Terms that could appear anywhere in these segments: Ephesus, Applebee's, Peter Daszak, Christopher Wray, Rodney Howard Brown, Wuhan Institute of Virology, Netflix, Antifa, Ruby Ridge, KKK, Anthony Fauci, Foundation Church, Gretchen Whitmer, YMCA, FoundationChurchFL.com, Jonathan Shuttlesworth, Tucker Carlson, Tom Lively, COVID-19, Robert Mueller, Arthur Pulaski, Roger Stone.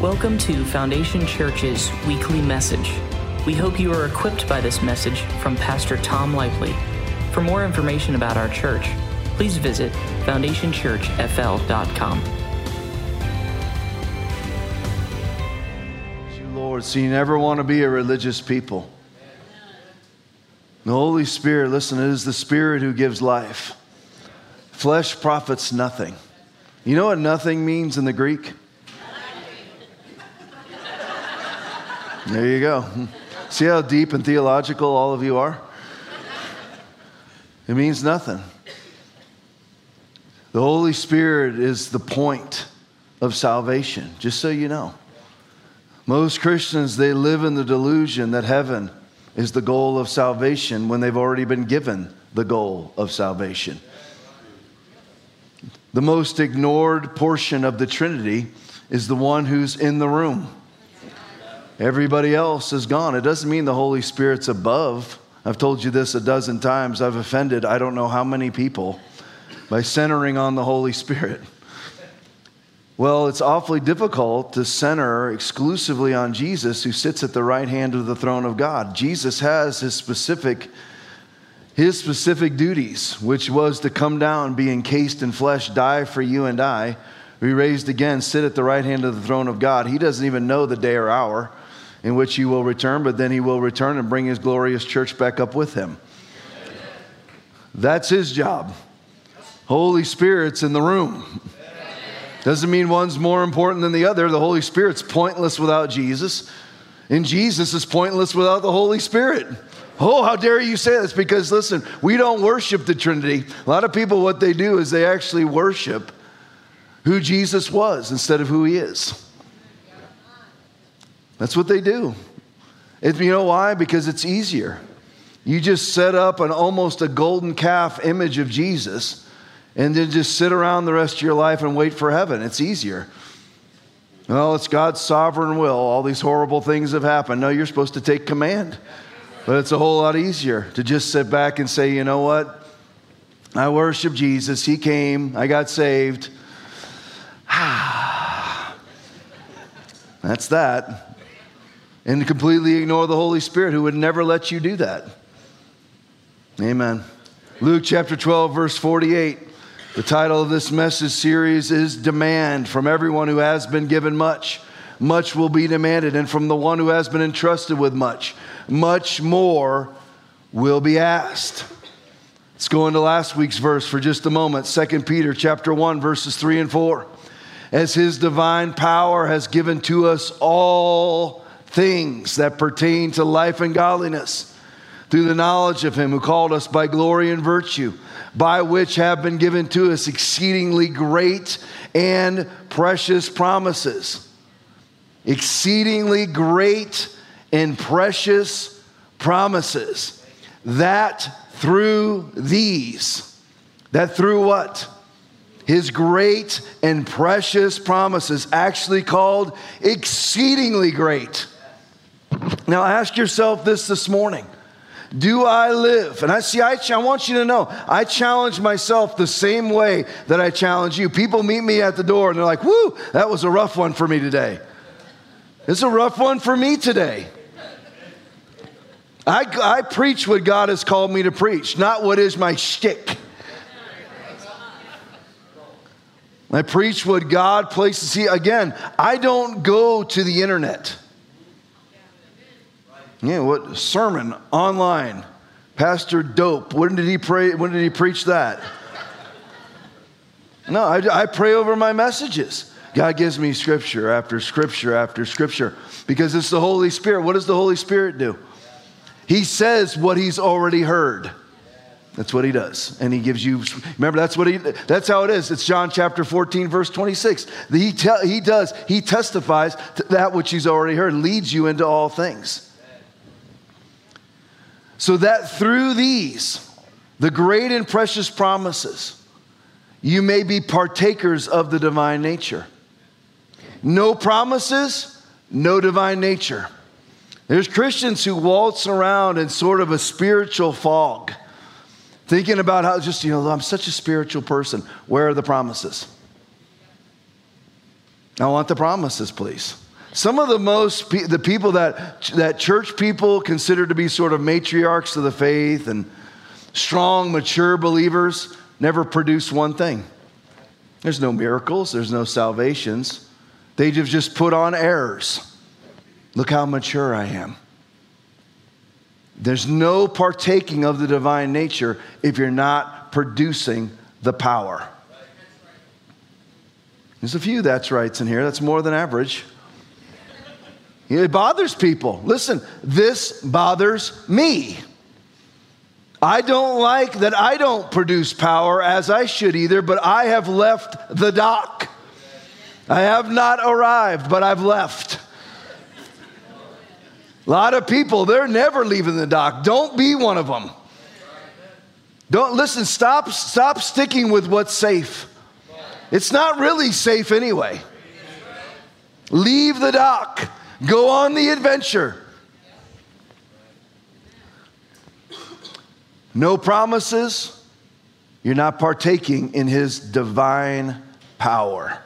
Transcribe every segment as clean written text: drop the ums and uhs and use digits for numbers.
Welcome to Foundation Church's weekly message. We hope you are equipped by this message from Pastor Tom Lively. For more information about our church, please visit FoundationChurchFL.com. Lord, so you never want to be a religious people. The Holy Spirit, listen, it is the Spirit who gives life. Flesh profits nothing. You know what nothing means in the Greek? There you go. See how deep and theological all of you are? It means nothing. The Holy Spirit is the point of salvation, just so you know. Most Christians, they live in the delusion that heaven is the goal of salvation when they've already been given the goal of salvation. The most ignored portion of the Trinity is the one who's in the room. Everybody else is gone. It doesn't mean the Holy Spirit's above. I've told you this a dozen times. I've offended I don't know how many people by centering on the Holy Spirit. Well, it's awfully difficult to center exclusively on Jesus, who sits at the right hand of the throne of God. Jesus has his specific duties, which was to come down, be encased in flesh, die for you and I, be raised again, sit at the right hand of the throne of God. He doesn't even know the day or hour in which he will return, but then he will return and bring his glorious church back up with him. That's his job. Holy Spirit's in the room. Doesn't mean one's more important than the other. The Holy Spirit's pointless without Jesus, and Jesus is pointless without the Holy Spirit. Oh, how dare you say this? Because, listen, we don't worship the Trinity. A lot of people, what they do is they actually worship who Jesus was instead of who he is. That's what they do. You know why? Because it's easier. You just set up an almost a golden calf image of Jesus and then just sit around the rest of your life and wait for heaven. It's easier. Well, it's God's sovereign will. All these horrible things have happened. No, you're supposed to take command. But it's a whole lot easier to just sit back and say, you know what? I worship Jesus. He came. I got saved. That's that. And to completely ignore the Holy Spirit, who would never let you do that. Amen. Luke chapter 12, verse 48. The title of this message series is Demand. From everyone who has been given much, much will be demanded. And from the one who has been entrusted with much, much more will be asked. Let's go into last week's verse for just a moment. 2 Peter chapter 1, verses 3 and 4. As his divine power has given to us all things that pertain to life and godliness, through the knowledge of him who called us by glory and virtue, by which have been given to us exceedingly great and precious promises. Exceedingly great and precious promises. That through what? His great and precious promises, actually called exceedingly great. Now ask yourself this morning. Do I live? And I want you to know, I challenge myself the same way that I challenge you. People meet me at the door and they're like, woo, that was a rough one for me today. It's a rough one for me today. I preach what God has called me to preach, not what is my shtick. I preach what God places. See, again, I don't go to the internet. Yeah, what sermon online? Pastor Dope. When did he preach that? No, I pray over my messages. God gives me scripture after scripture after scripture because it's the Holy Spirit. What does the Holy Spirit do? He says what he's already heard. That's what he does. And he gives you, remember, that's how it is. It's John chapter 14, verse 26. He testifies to that which he's already heard, leads you into all things. So that through these, the great and precious promises, you may be partakers of the divine nature. No promises, no divine nature. There's Christians who waltz around in sort of a spiritual fog, thinking about how just, I'm such a spiritual person. Where are the promises? I want the promises, please. Some of the most, the people that church people consider to be sort of matriarchs of the faith and strong, mature believers never produce one thing. There's no miracles. There's no salvations. They have just put on airs. Look how mature I am. There's no partaking of the divine nature if you're not producing the power. There's a few that's rights in here. That's more than average. It bothers people. Listen, this bothers me. I don't like that I don't produce power as I should either, but I have left the dock. I have not arrived, but I've left. A lot of people, they're never leaving the dock. Don't be one of them. Don't listen, stop sticking with what's safe. It's not really safe anyway. Leave the dock. Go on the adventure. No promises. You're not partaking in his divine power.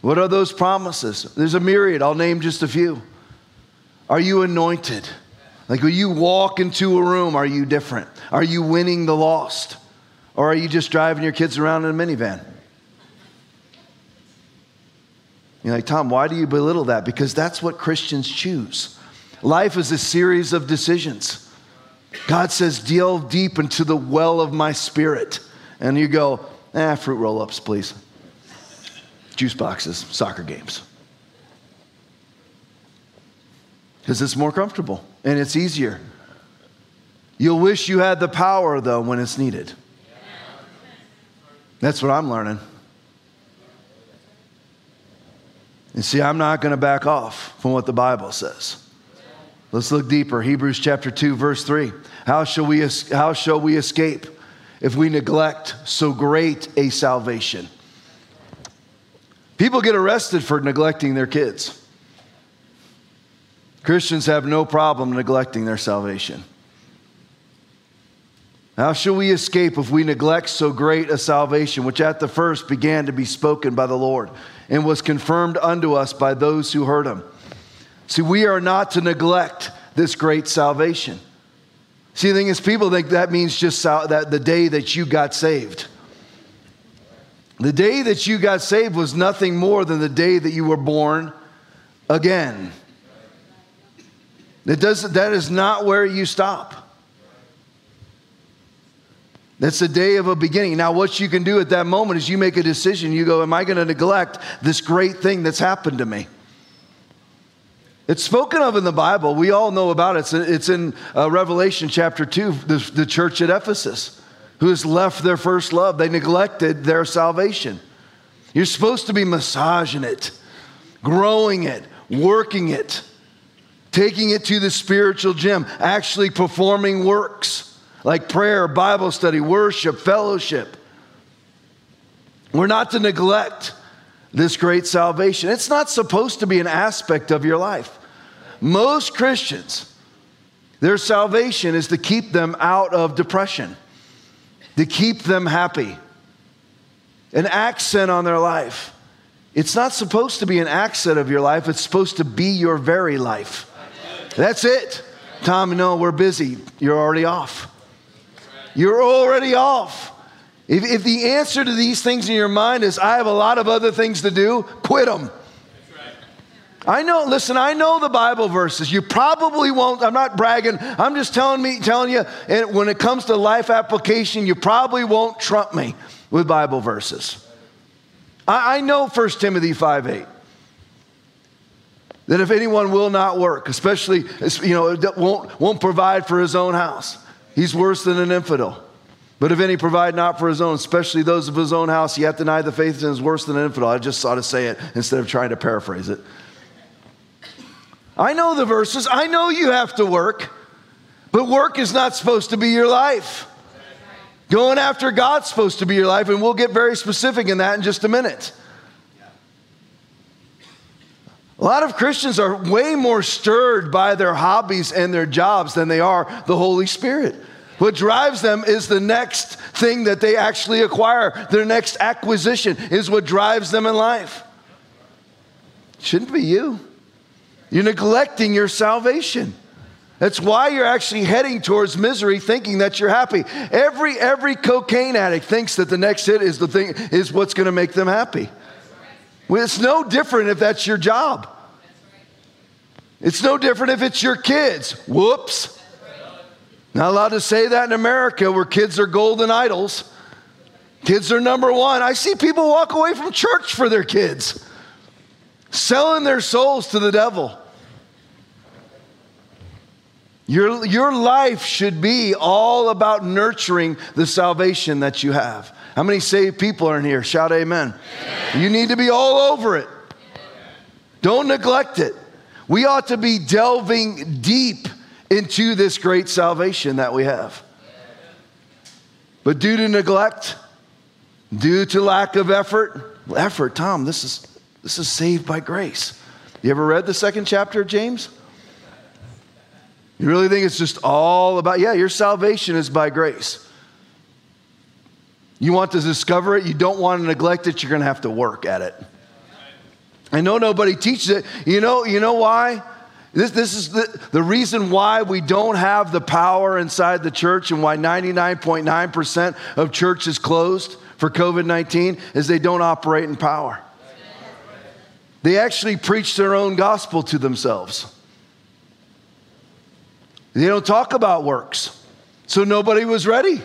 What are those promises? There's a myriad. I'll name just a few. Are you anointed? Like when you walk into a room, are you different? Are you winning the lost? Or are you just driving your kids around in a minivan? You're like, Tom, why do you belittle that? Because that's what Christians choose. Life is a series of decisions. God says, delve deep into the well of my spirit. And you go, fruit roll-ups, please. Juice boxes, soccer games. Because it's more comfortable and it's easier. You'll wish you had the power, though, when it's needed. That's what I'm learning. And see, I'm not going to back off from what the Bible says. Let's look deeper. Hebrews chapter 2, verse 3. How shall we escape if we neglect so great a salvation? People get arrested for neglecting their kids. Christians have no problem neglecting their salvation. How shall we escape if we neglect so great a salvation, which at the first began to be spoken by the Lord and was confirmed unto us by those who heard him? See, we are not to neglect this great salvation. See, the thing is, people think that means just that the day that you got saved. The day that you got saved was nothing more than the day that you were born again. That is not where you stop. That's the day of a beginning. Now, what you can do at that moment is you make a decision. You go, am I going to neglect this great thing that's happened to me? It's spoken of in the Bible. We all know about it. It's in Revelation chapter 2, the church at Ephesus, who has left their first love. They neglected their salvation. You're supposed to be massaging it, growing it, working it, taking it to the spiritual gym, actually performing works like prayer, Bible study, worship, fellowship. We're not to neglect this great salvation. It's not supposed to be an aspect of your life. Most Christians, their salvation is to keep them out of depression, to keep them happy, an accent on their life. It's not supposed to be an accent of your life. It's supposed to be your very life. That's it. Tom, no, we're busy. You're already off. You're already off. If the answer to these things in your mind is, I have a lot of other things to do, quit them. I know, listen, I know the Bible verses. You probably won't, I'm not bragging. I'm just telling you, and when it comes to life application, you probably won't trump me with Bible verses. I know 1 Timothy 5:8. That if anyone will not work, especially, won't provide for his own house, he's worse than an infidel. But if any provide not for his own, especially those of his own house, yet deny the faith and is worse than an infidel. I just ought to say it instead of trying to paraphrase it. I know the verses. I know you have to work, but work is not supposed to be your life. Going after God's supposed to be your life, and we'll get very specific in that in just a minute. A lot of Christians are way more stirred by their hobbies and their jobs than they are the Holy Spirit. What drives them is the next thing that they actually acquire. Their next acquisition is what drives them in life. Shouldn't be you. You're neglecting your salvation. That's why you're actually heading towards misery, thinking that you're happy. Every cocaine addict thinks that the next hit is the thing is what's going to make them happy. Well, it's no different if that's your job. It's no different if it's your kids. Whoops. Not allowed to say that in America, where kids are golden idols. Kids are number one. I see people walk away from church for their kids, selling their souls to the devil. Your life should be all about nurturing the salvation that you have. How many saved people are in here? Shout amen. Amen. You need to be all over it. Don't neglect it. We ought to be delving deep into this great salvation that we have. But due to neglect, due to lack of effort, Tom, this is saved by grace. You ever read the second chapter of James? You really think it's just all about, yeah, your salvation is by grace. You want to discover it. You don't want to neglect it. You're going to have to work at it. I know nobody teaches it. You know why? This is the reason why we don't have the power inside the church, and why 99.9% of churches closed for COVID-19 is they don't operate in power. They actually preach their own gospel to themselves. They don't talk about works. So nobody was ready.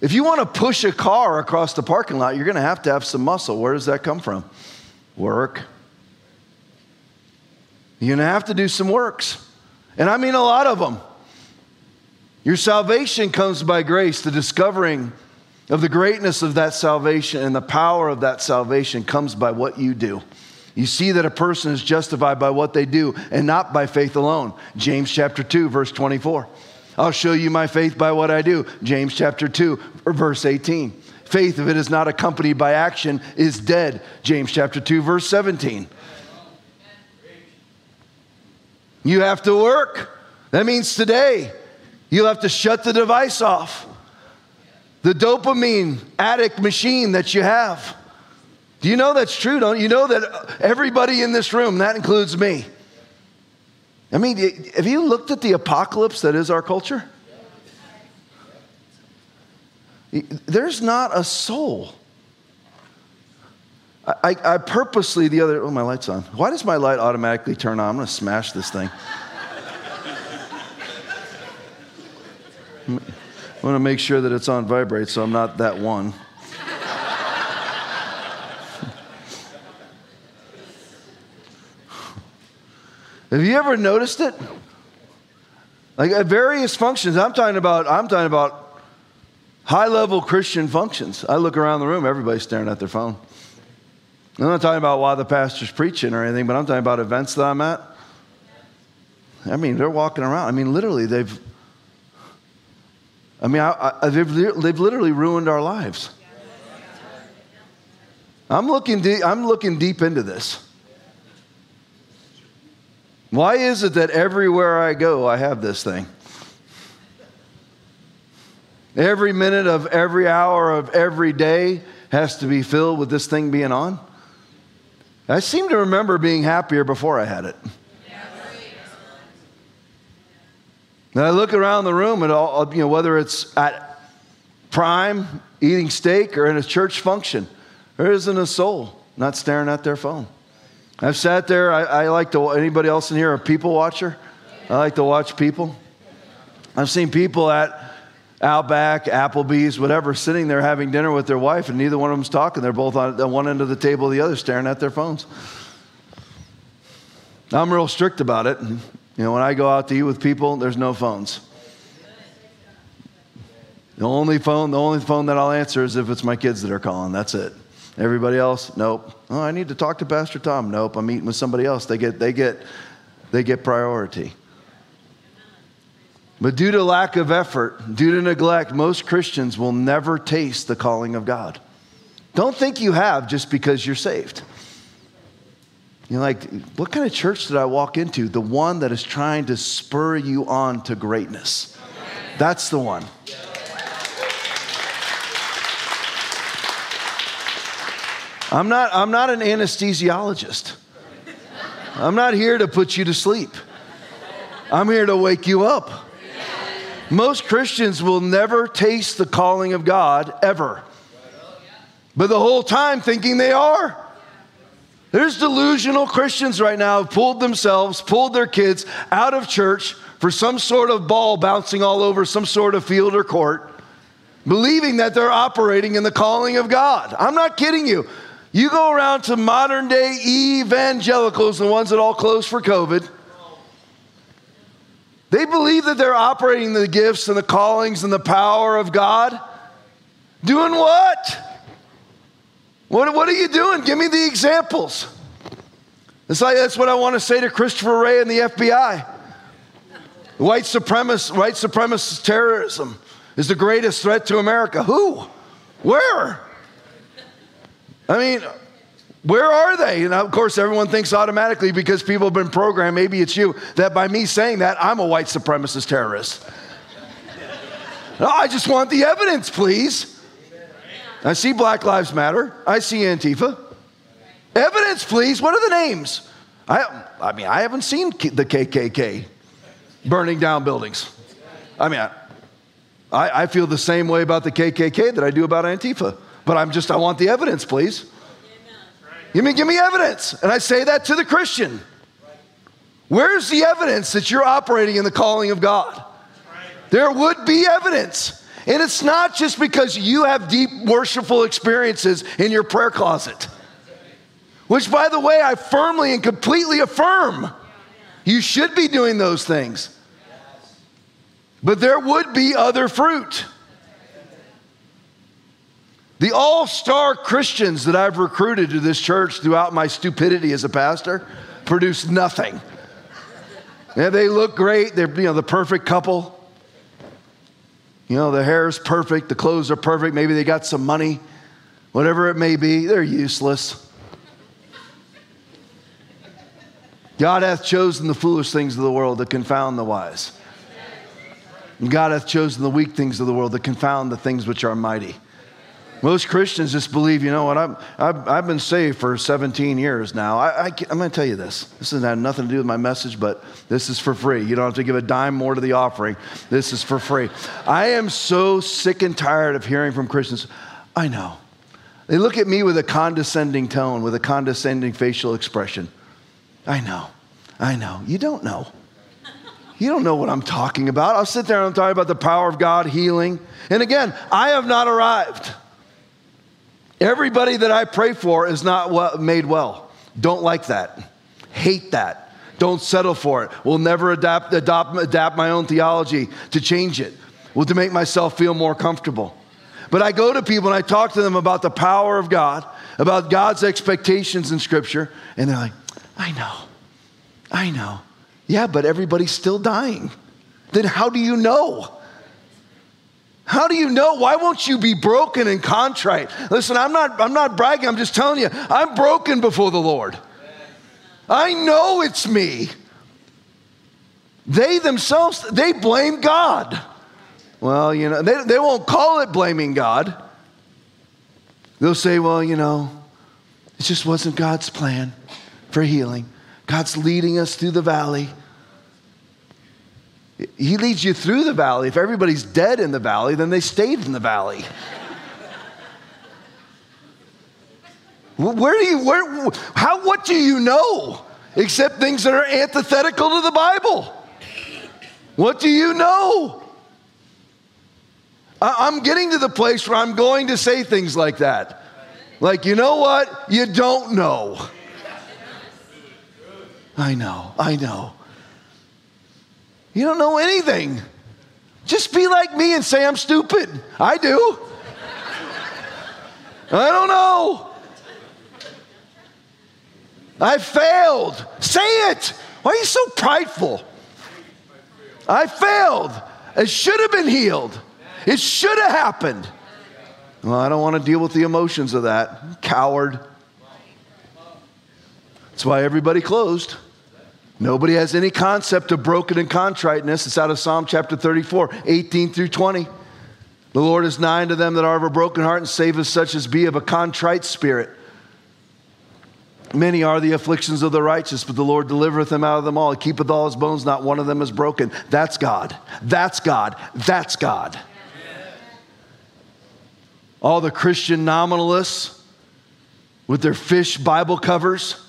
If you want to push a car across the parking lot, you're going to have some muscle. Where does that come from? Work. You're going to have to do some works. And I mean a lot of them. Your salvation comes by grace. The discovering of the greatness of that salvation and the power of that salvation comes by what you do. You see that a person is justified by what they do and not by faith alone. James chapter 2, verse 24. I'll show you my faith by what I do. James chapter 2, verse 18. Faith, if it is not accompanied by action, is dead. James chapter 2, verse 17. You have to work. That means today you'll have to shut the device off. The dopamine addict machine that you have. Do you know that's true? Don't you know that everybody in this room, that includes me? I mean, have you looked at the apocalypse that is our culture? There's not a soul. I purposely, oh, my light's on. Why does my light automatically turn on? I'm going to smash this thing. I want to make sure that it's on vibrate so I'm not that one. Have you ever noticed it? Like at various functions, I'm talking about high-level Christian functions. I look around the room, everybody's staring at their phone. I'm not talking about why the pastor's preaching or anything, but I'm talking about events that I'm at. I mean, they're walking around. I mean, literally, they've literally ruined our lives. I'm looking deep into this. Why is it that everywhere I go, I have this thing? Every minute of every hour of every day has to be filled with this thing being on. I seem to remember being happier before I had it. And I look around the room at all, you know, whether it's at Prime, eating steak, or in a church function, there isn't a soul not staring at their phone. I've sat there. I like to, anybody else in here a people watcher? I like to watch people. I've seen people at Outback, Applebee's, whatever, sitting there having dinner with their wife, and neither one of them's talking. They're both on one end of the table or the other, staring at their phones. I'm real strict about it. You know, when I go out to eat with people, there's no phones. The only phone that I'll answer is if it's my kids that are calling. That's it. Everybody else, nope. Oh, I need to talk to Pastor Tom. Nope, I'm eating with somebody else. They get priority. But due to lack of effort, due to neglect, most Christians will never taste the calling of God. Don't think you have just because you're saved. You're like, what kind of church did I walk into? The one that is trying to spur you on to greatness. That's the one. I'm not an anesthesiologist. I'm not here to put you to sleep. I'm here to wake you up. Most Christians will never taste the calling of God ever, but the whole time thinking they are. There's delusional Christians right now who pulled their kids out of church for some sort of ball bouncing all over some sort of field or court, believing that they're operating in the calling of God. I'm not kidding you. You go around to modern day evangelicals, the ones that all closed for COVID, they believe that they're operating the gifts and the callings and the power of God. Doing what? What are you doing? Give me the examples. It's like, that's what I want to say to Christopher Wray and the FBI. White supremacist terrorism is the greatest threat to America. Who? Where? I mean, where are they? And of course, everyone thinks automatically because people have been programmed, maybe it's you, that by me saying that, I'm a white supremacist terrorist. No, I just want the evidence, please. I see Black Lives Matter. I see Antifa. Evidence, please. What are the names? I mean, I haven't seen the KKK burning down buildings. I mean, I feel the same way about the KKK that I do about Antifa, but I want the evidence, please. Give me evidence. And I say that to the Christian. Where's the evidence that you're operating in the calling of God? There would be evidence. And it's not just because you have deep worshipful experiences in your prayer closet, which, by the way, I firmly and completely affirm. You should be doing those things. But there would be other fruit. The all-star Christians that I've recruited to this church throughout my stupidity as a pastor produce nothing. Yeah, they look great. They're, the perfect couple. The hair is perfect. The clothes are perfect. Maybe they got some money. Whatever it may be, they're useless. God hath chosen the foolish things of the world to confound the wise. And God hath chosen the weak things of the world to confound the things which are mighty. Most Christians just believe, you know what, I've been saved for 17 years now. I'm going to tell you this. This doesn't have nothing to do with my message, but this is for free. You don't have to give a dime more to the offering. This is for free. I am so sick and tired of hearing from Christians. I know. They look at me with a condescending tone, with a condescending facial expression. I know. You don't know. You don't know what I'm talking about. I'll sit there and I'm talking about the power of God, healing. And again, I have not arrived. Everybody that I pray for is not made well. Don't like that. Hate that. Don't settle for it. Will never adapt my own theology to change it. Well, to make myself feel more comfortable. But I go to people and I talk to them about the power of God, about God's expectations in Scripture, and they're like, I know. Yeah, but everybody's still dying. Then how do you know? How do you know? Why won't you be broken and contrite? Listen, I'm not bragging. I'm just telling you, I'm broken before the Lord. I know it's me. They themselves, they blame God. Well, they won't call it blaming God. They'll say, well, it just wasn't God's plan for healing. God's leading us through the valley. He leads you through the valley. If everybody's dead in the valley, then they stayed in the valley. What do you know except things that are antithetical to the Bible? What do you know? I'm getting to the place where I'm going to say things like that. Like, you know what? You don't know. I know. You don't know anything. Just be like me and say I'm stupid. I do. I don't know. I failed. Say it. Why are you so prideful? I failed. It should have been healed. It should have happened. Well, I don't want to deal with the emotions of that. Coward. That's why everybody closed. Nobody has any concept of broken and contriteness. It's out of Psalm chapter 34, 18 through 20. The Lord is nigh unto them that are of a broken heart and saveth such as be of a contrite spirit. Many are the afflictions of the righteous, but the Lord delivereth them out of them all. He keepeth all his bones, not one of them is broken. That's God. That's God. That's God. Amen. All the Christian nominalists with their fish Bible covers.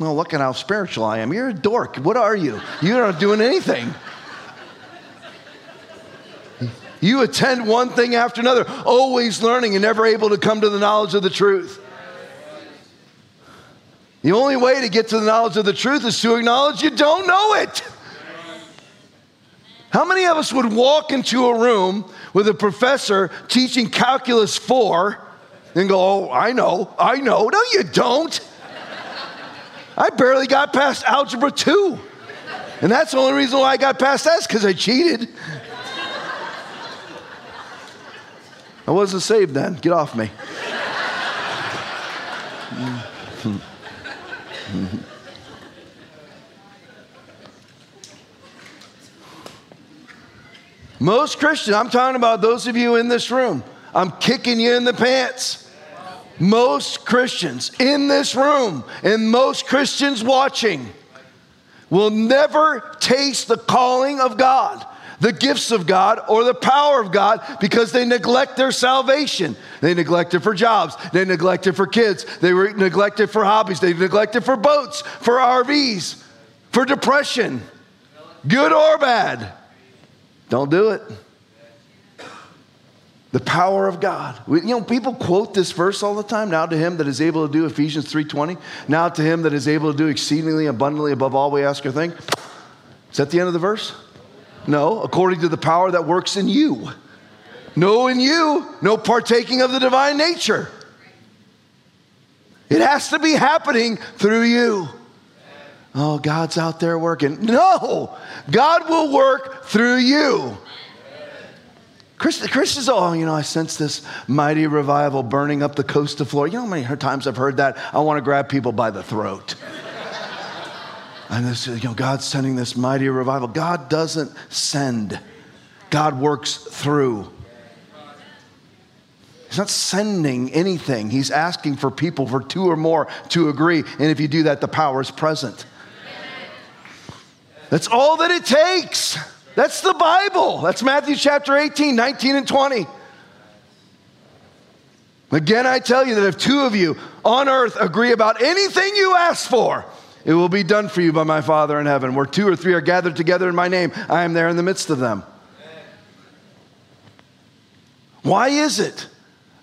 Oh, look at how spiritual I am. You're a dork. What are you? You're not doing anything. You attend one thing after another, always learning and never able to come to the knowledge of the truth. The only way to get to the knowledge of the truth is to acknowledge you don't know it. How many of us would walk into a room with a professor teaching Calculus 4 and go, oh, I know. No, you don't. I barely got past Algebra 2. And that's the only reason why I got past that is because I cheated. I wasn't saved then. Get off me. Most Christians, I'm talking about those of you in this room, I'm kicking you in the pants. Most Christians in this room and most Christians watching will never taste the calling of God, the gifts of God, or the power of God because they neglect their salvation. They neglect it for jobs. They neglect it for kids. They neglect it for hobbies. They neglect it for boats, for RVs, for depression, good or bad. Don't do it. The power of God. You know, people quote this verse all the time. Now to him that is able to do, Ephesians 3:20. Now to him that is able to do exceedingly abundantly above all we ask or think. Is that the end of the verse? No, according to the power that works in you. No in you, no partaking of the divine nature. It has to be happening through you. Oh, God's out there working. No, God will work through you. Christians, oh, you know, I sense this mighty revival burning up the coast of Florida. You know how many times I've heard that? I want to grab people by the throat. And this, you know, God's sending this mighty revival. God doesn't send. God works through. He's not sending anything. He's asking for people, for two or more, to agree. And if you do that, the power is present. That's all that it takes. That's the Bible. That's Matthew chapter 18, 19 and 20. Again, I tell you that if two of you on earth agree about anything you ask for, it will be done for you by my Father in heaven. Where two or three are gathered together in my name, I am there in the midst of them. Why is it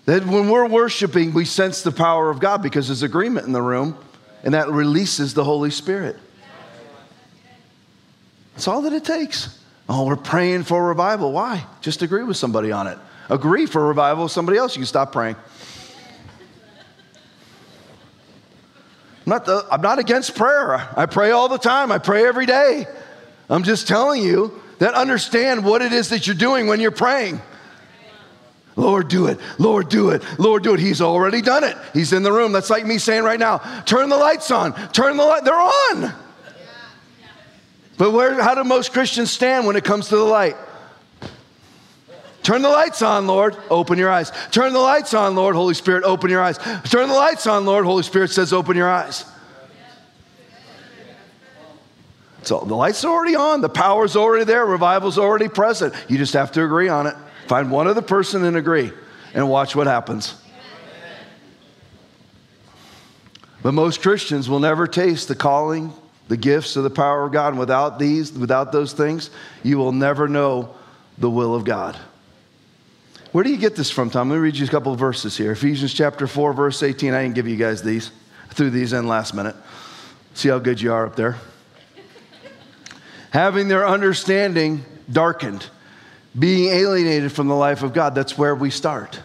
that when we're worshiping, we sense the power of God? Because there's agreement in the room, and that releases the Holy Spirit. That's all that it takes. Oh, we're praying for revival. Why? Just agree with somebody on it. Agree for revival with somebody else. You can stop praying. I'm not against prayer. I pray all the time. I pray every day. I'm just telling you that understand what it is that you're doing when you're praying. Lord, do it. Lord, do it. Lord, do it. He's already done it. He's in the room. That's like me saying right now, turn the lights on. Turn the light. They're on. But how do most Christians stand when it comes to the light? Turn the lights on, Lord. Open your eyes. Turn the lights on, Lord. Holy Spirit, open your eyes. Turn the lights on, Lord. Holy Spirit says, open your eyes. So the lights are already on. The power's already there. Revival's already present. You just have to agree on it. Find one other person and agree and watch what happens. But most Christians will never taste the calling, the gifts of the power of God. And without those things, you will never know the will of God. Where do you get this from, Tom? Let me read you a couple of verses here. Ephesians chapter 4, verse 18. I didn't give you guys these. I threw these in last minute. See how good you are up there. Having their understanding darkened, being alienated from the life of God. That's where we start.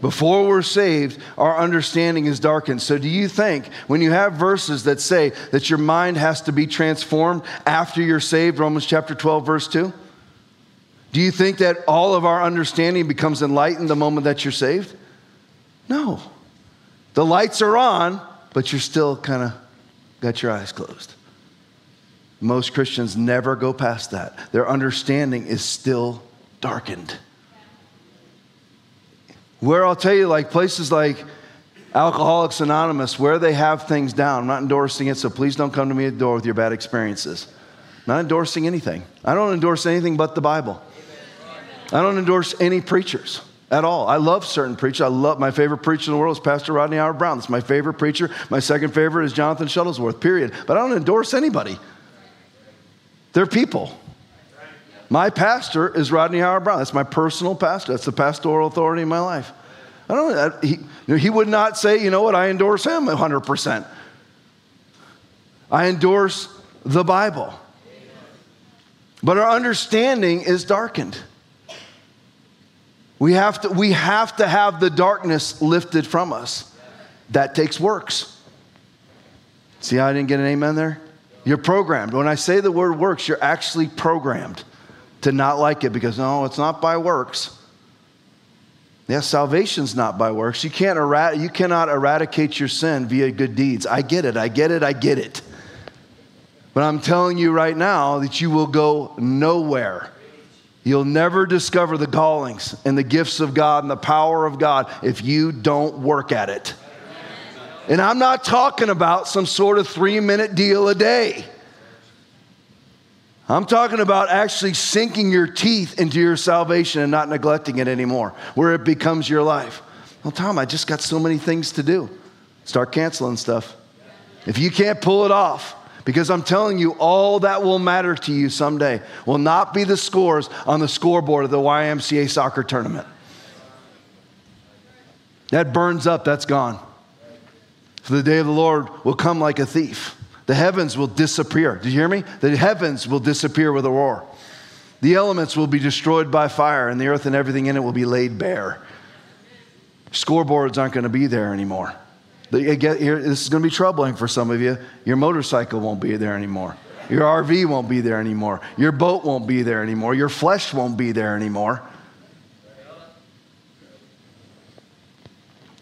Before we're saved, our understanding is darkened. So do you think when you have verses that say that your mind has to be transformed after you're saved, Romans chapter 12, verse 2? Do you think that all of our understanding becomes enlightened the moment that you're saved? No. The lights are on, but you're still kind of got your eyes closed. Most Christians never go past that. Their understanding is still darkened. Where I'll tell you, like places like Alcoholics Anonymous, where they have things down. I'm not endorsing it, so please don't come to me at the door with your bad experiences. I'm not endorsing anything. I don't endorse anything but the Bible. I don't endorse any preachers at all. I love certain preachers. My favorite preacher in the world is Pastor Rodney Howard Brown. That's my favorite preacher. My second favorite is Jonathan Shuttlesworth, period. But I don't endorse anybody. They're people. My pastor is Rodney Howard Brown. That's my personal pastor. That's the pastoral authority in my life. He would not say, you know what, I endorse him 100%. I endorse the Bible. But our understanding is darkened. We have to have the darkness lifted from us. That takes works. See how I didn't get an amen there? You're programmed. When I say the word works, you're actually programmed to not like it because, no, it's not by works. Yes, salvation's not by works. You cannot eradicate your sin via good deeds. I get it. But I'm telling you right now that you will go nowhere. You'll never discover the callings and the gifts of God and the power of God if you don't work at it. And I'm not talking about some sort of 3-minute deal a day. I'm talking about actually sinking your teeth into your salvation and not neglecting it anymore, where it becomes your life. Well, Tom, I just got so many things to do. Start canceling stuff. If you can't pull it off, because I'm telling you, all that will matter to you someday will not be the scores on the scoreboard of the YMCA soccer tournament. That burns up, that's gone. For the day of the Lord will come like a thief. The heavens will disappear. Did you hear me? The heavens will disappear with a roar. The elements will be destroyed by fire, and the earth and everything in it will be laid bare. Scoreboards aren't going to be there anymore. This is going to be troubling for some of you. Your motorcycle won't be there anymore. Your RV won't be there anymore. Your boat won't be there anymore. Your flesh won't be there anymore.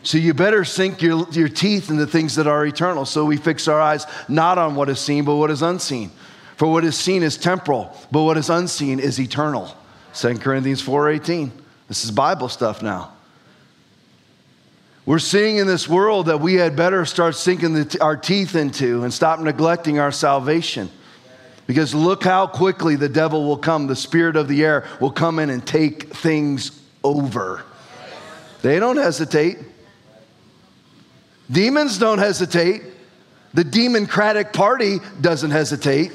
So you better sink your teeth into things that are eternal. So we fix our eyes not on what is seen, but what is unseen. For what is seen is temporal, but what is unseen is eternal. 2 Corinthians 4:18. This is Bible stuff now. We're seeing in this world that we had better start sinking our teeth into and stop neglecting our salvation. Because look how quickly the devil will come. The spirit of the air will come in and take things over. They don't hesitate. Demons don't hesitate. The Democratic Party doesn't hesitate.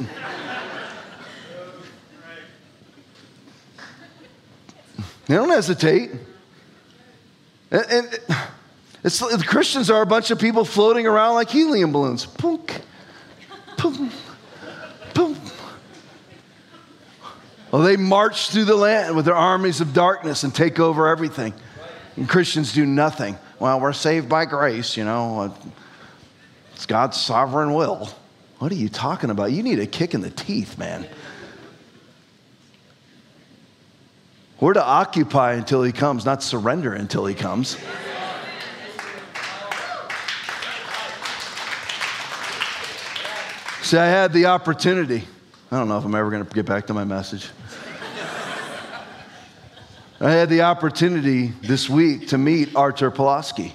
They don't hesitate. And the Christians are a bunch of people floating around like helium balloons. Punk, pum, pum. Well, they march through the land with their armies of darkness and take over everything. And Christians do nothing. Well, we're saved by grace, you know. It's God's sovereign will. What are you talking about? You need a kick in the teeth, man. We're to occupy until he comes, not surrender until he comes. See, I had the opportunity. I don't know if I'm ever going to get back to my message. I had the opportunity this week to meet Arthur Pulaski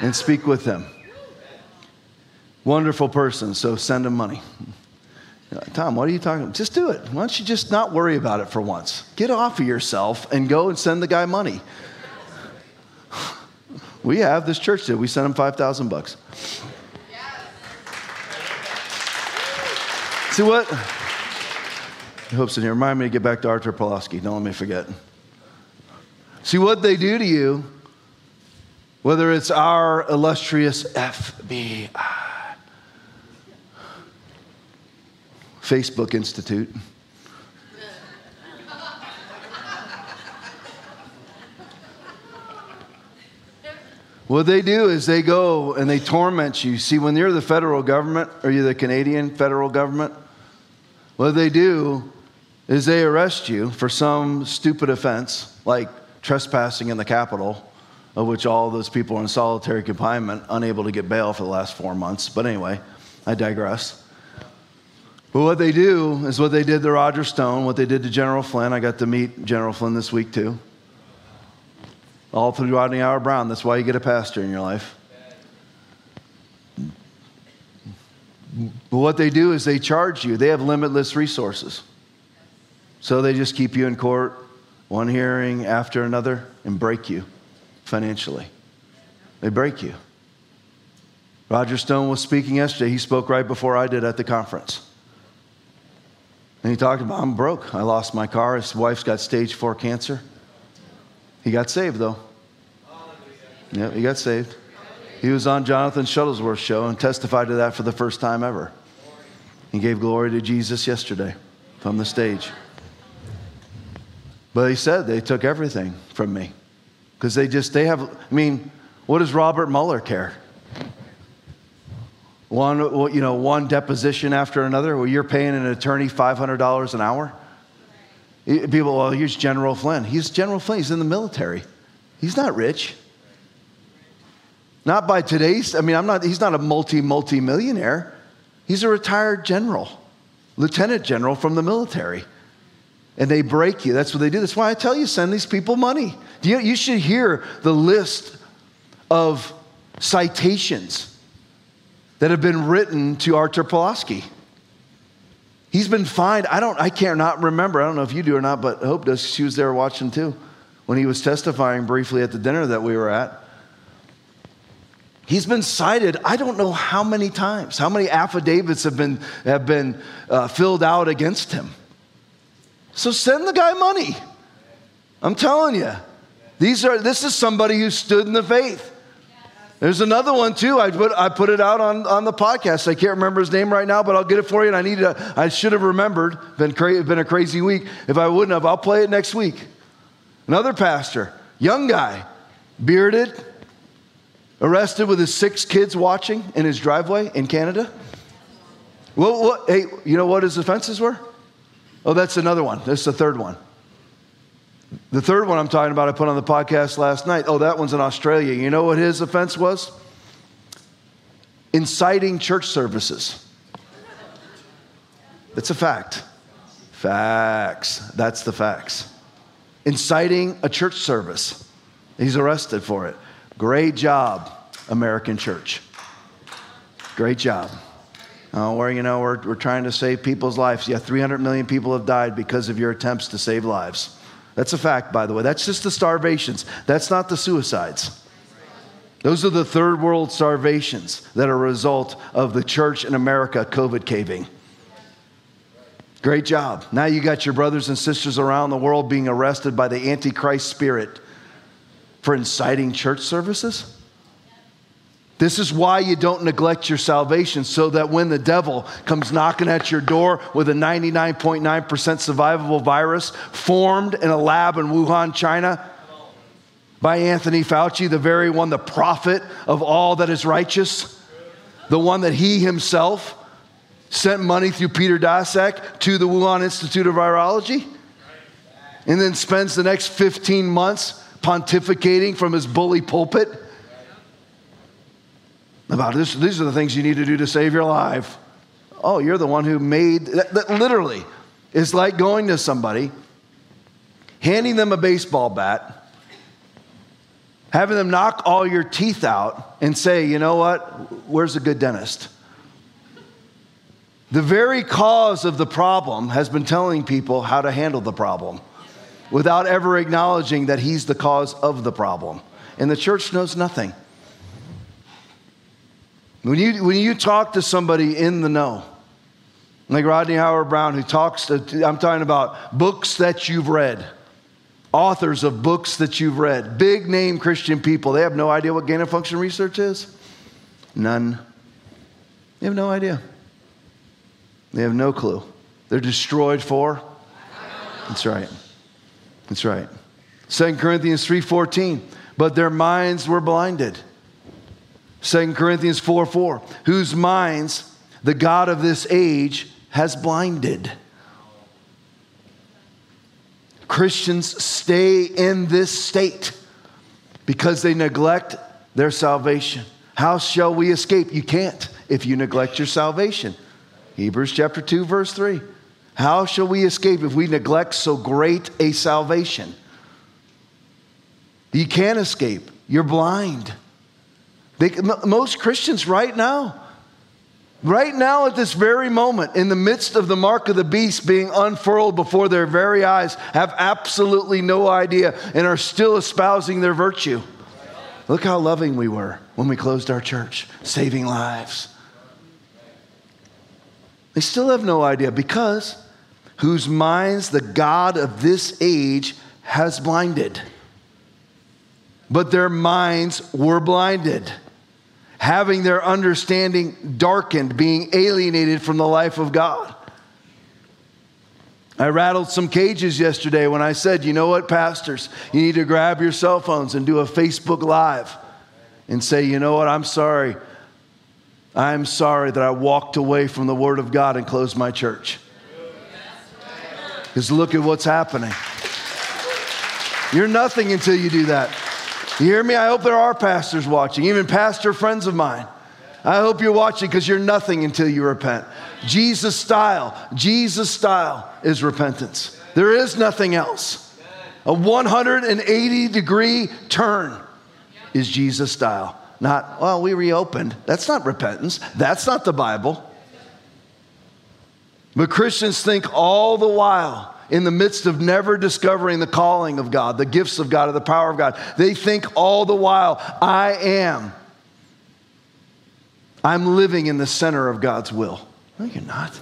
and speak with him. Wonderful person, so send him money. Tom, what are you talking about? Just do it. Why don't you just not worry about it for once? Get off of yourself and go and send the guy money. We have this church that we sent him $5,000. See what? I hope so. Remind me to get back to Arthur Pulaski. Don't let me forget. See, what they do to you, whether it's our illustrious FBI, Facebook Institute, what they do is they go and they torment you. See, when you're the federal government, or you're the Canadian federal government, what they do is they arrest you for some stupid offense, like trespassing in the Capitol, of which all those people are in solitary confinement, unable to get bail for the last 4 months. But anyway, I digress. But what they do is what they did to Roger Stone, what they did to General Flynn. I got to meet General Flynn this week too. All through Rodney Howard Brown. That's why you get a pastor in your life. Yeah. But what they do is they charge you. They have limitless resources. So they just keep you in court, one hearing after another, and break you financially. They break you. Roger Stone was speaking yesterday. He spoke right before I did at the conference. And he talked about, I'm broke. I lost my car. His wife's got stage 4 cancer. He got saved, though. Yeah, he got saved. He was on Jonathan Shuttlesworth's show and testified to that for the first time ever. He gave glory to Jesus yesterday from the stage. But he said they took everything from me. Because what does Robert Mueller care? One deposition after another. Well, you're paying an attorney $500 an hour. People, well, here's General Flynn. He's General Flynn. He's in the military. He's not rich. Not by today's. He's not a multi-millionaire. He's a retired general, lieutenant general from the military. And they break you. That's what they do. That's why I tell you, send these people money. You should hear the list of citations that have been written to Arthur Pulaski. He's been fined. I can't not remember. I don't know if you do or not, but Hope does. She was there watching too when he was testifying briefly at the dinner that we were at. He's been cited, I don't know how many times, how many affidavits have been filled out against him. So send the guy money. I'm telling you. This is somebody who stood in the faith. There's another one too. I put it out on the podcast. I can't remember his name right now, but I'll get it for you. And I should have remembered. Been a crazy week. If I wouldn't have, I'll play it next week. Another pastor, young guy, bearded, arrested with his 6 kids watching in his driveway in Canada. Hey, you know what his offenses were? Oh, that's another one. That's the third one. The third one I'm talking about I put on the podcast last night. Oh, that one's in Australia. You know what his offense was? Inciting church services. It's a fact. Facts. That's the facts. Inciting a church service. He's arrested for it. Great job, American church. Great job. We're trying to save people's lives. Yeah, 300 million people have died because of your attempts to save lives. That's a fact, by the way. That's just the starvations. That's not the suicides. Those are the third world starvations that are a result of the church in America COVID caving. Great job. Now you got your brothers and sisters around the world being arrested by the Antichrist spirit for inciting church services. This is why you don't neglect your salvation, so that when the devil comes knocking at your door with a 99.9% survivable virus formed in a lab in Wuhan, China, by Anthony Fauci, the very one, the prophet of all that is righteous, the one that he himself sent money through Peter Daszak to the Wuhan Institute of Virology, and then spends the next 15 months pontificating from his bully pulpit about this. These are the things you need to do to save your life. Oh, you're the one who made that. Literally, it's like going to somebody, handing them a baseball bat, having them knock all your teeth out, and say, you know what? Where's a good dentist? The very cause of the problem has been telling people how to handle the problem without ever acknowledging that he's the cause of the problem. And the church knows nothing. When you talk to somebody in the know, like Rodney Howard Brown, who talks to, I'm talking about books that you've read, authors of books that you've read, big name Christian people, they have no idea what gain of function research is. None. They have no idea. They have no clue. They're destroyed for. That's right. That's right. 2 Corinthians 3:14, but their minds were blinded. 2 Corinthians 4:4, whose minds the God of this age has blinded. Christians stay in this state because they neglect their salvation. How shall we escape? You can't if you neglect your salvation. Hebrews chapter 2, verse 3. How shall we escape if we neglect so great a salvation? You can't escape. You're blind. Most Christians right now, Right now, at this very moment, in the midst of the mark of the beast being unfurled before their very eyes, have absolutely no idea and are still espousing their virtue. Look how loving we were when we closed our church, saving lives. They still have no idea because whose minds the God of this age has blinded. But their minds were blinded, having their understanding darkened, being alienated from the life of God. I rattled some cages yesterday when I said, you know what, pastors, you need to grab your cell phones and do a Facebook Live and say, you know what, I'm sorry. I'm sorry that I walked away from the Word of God and closed my church. Because look at what's happening. You're nothing until you do that. You hear me? I hope there are pastors watching, even pastor friends of mine. I hope you're watching because you're nothing until you repent. Jesus style is repentance. There is nothing else. A 180-degree turn is Jesus style. Not, well, we reopened. That's not repentance. That's not the Bible. But Christians think all the while, in the midst of never discovering the calling of God, the gifts of God, or the power of God, they think all the while, I'm living in the center of God's will. No, you're not.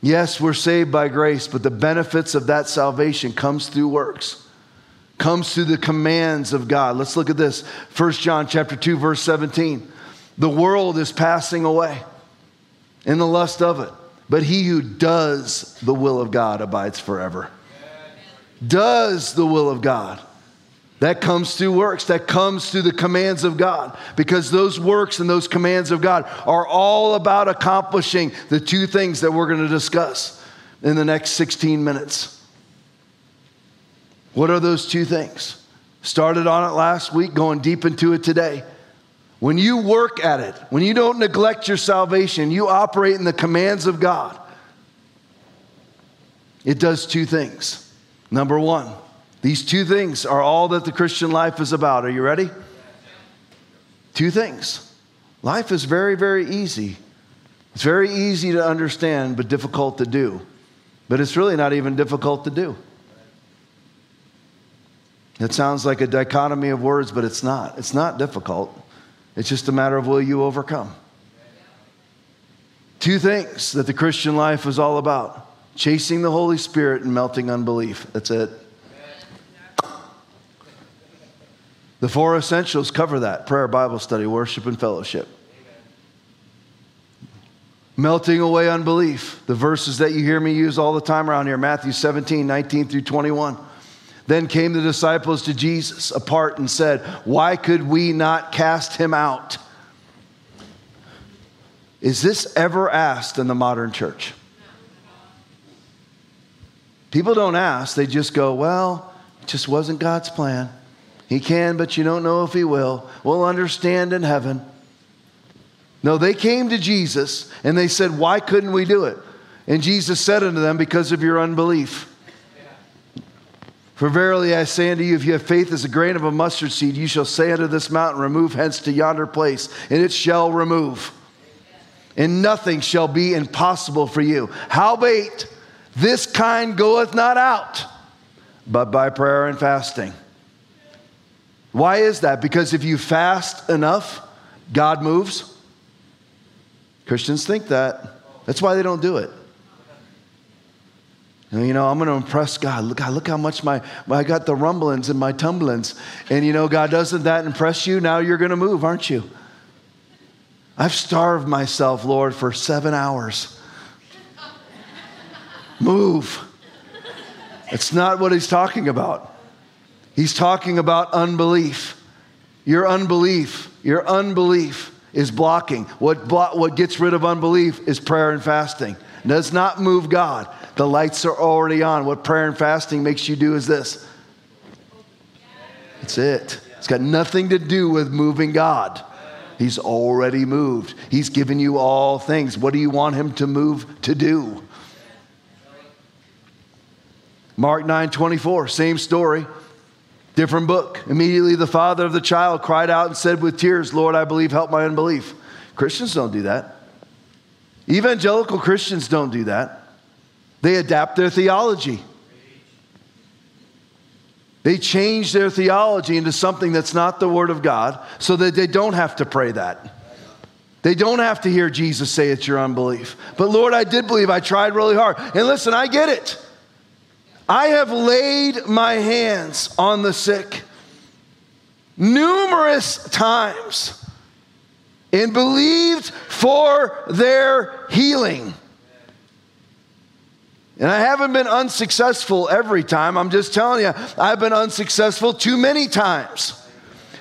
Yes, we're saved by grace, but the benefits of that salvation comes through works, comes through the commands of God. Let's look at this. 1 John chapter 2, verse 17. The world is passing away in the lust of it. But he who does the will of God abides forever. Does the will of God. That comes through works. That comes through the commands of God. Because those works and those commands of God are all about accomplishing the two things that we're going to discuss in the next 16 minutes. What are those two things? Started on it last week, going deep into it today. When you work at it, when you don't neglect your salvation, you operate in the commands of God. It does two things. Number one, these two things are all that the Christian life is about. Are you ready? Two things. Life is very, very easy. It's very easy to understand, but difficult to do. But it's really not even difficult to do. It sounds like a dichotomy of words, but it's not. It's not difficult. It's just a matter of will you overcome. Two things that the Christian life is all about. Chasing the Holy Spirit and melting unbelief. That's it. The four essentials cover that. Prayer, Bible study, worship, and fellowship. Melting away unbelief. The verses that you hear me use all the time around here. Matthew 17, 19 through 21. Then came the disciples to Jesus apart and said, why could we not cast him out? Is this ever asked in the modern church? People don't ask. They just go, well, it just wasn't God's plan. He can, but you don't know if he will. We'll understand in heaven. No, they came to Jesus and they said, why couldn't we do it? And Jesus said unto them, because of your unbelief. For verily I say unto you, if you have faith as a grain of a mustard seed, you shall say unto this mountain, remove hence to yonder place, and it shall remove. And nothing shall be impossible for you. Howbeit, this kind goeth not out, but by prayer and fasting. Why is that? Because if you fast enough, God moves. Christians think that. That's why they don't do it. And, you know, I'm going to impress God. Look how much I got the rumblings and my tumblings. And, you know, God, doesn't that impress you? Now you're going to move, aren't you? I've starved myself, Lord, for 7 hours. Move. That's not what he's talking about. He's talking about unbelief. Your unbelief is blocking. What gets rid of unbelief is prayer and fasting. It does not move God. The lights are already on. What prayer and fasting makes you do is this. That's it. It's got nothing to do with moving God. He's already moved. He's given you all things. What do you want him to move to do? Mark 9:24, same story, different book. Immediately the father of the child cried out and said with tears, Lord, I believe, help my unbelief. Christians don't do that. Evangelical Christians don't do that. They adapt their theology. They change their theology into something that's not the Word of God so that they don't have to pray that. They don't have to hear Jesus say it's your unbelief. But Lord, I did believe. I tried really hard. And listen, I get it. I have laid my hands on the sick numerous times and believed for their healing. And I haven't been unsuccessful every time. I'm just telling you, I've been unsuccessful too many times.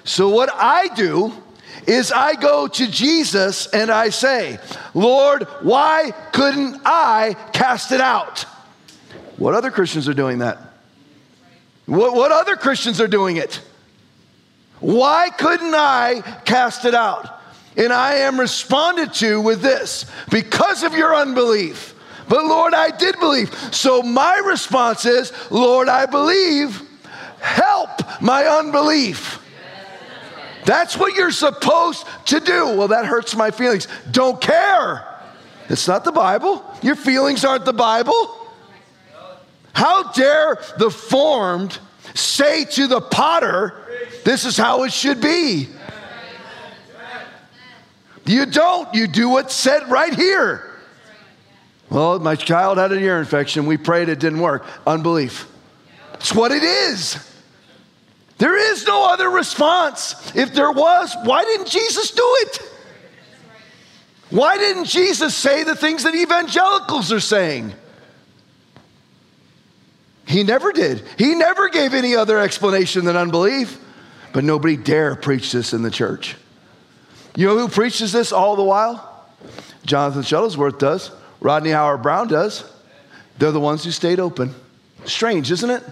So what I do is I go to Jesus and I say, Lord, why couldn't I cast it out? What other Christians are doing that? What other Christians are doing it? Why couldn't I cast it out? And I am responded to with this, because of your unbelief. But Lord, I did believe. So my response is, Lord, I believe. Help my unbelief. That's what you're supposed to do. Well, that hurts my feelings. Don't care. It's not the Bible. Your feelings aren't the Bible. How dare the formed say to the potter, this is how it should be. You don't. You do what's said right here. Well, my child had an ear infection. We prayed. It didn't work. Unbelief. It's what it is. There is no other response. If there was, why didn't Jesus do it? Why didn't Jesus say the things that evangelicals are saying? He never did. He never gave any other explanation than unbelief. But nobody dare preach this in the church. You know who preaches this all the while? Jonathan Shuttlesworth does. Rodney Howard Brown does. They're the ones who stayed open. Strange, isn't it?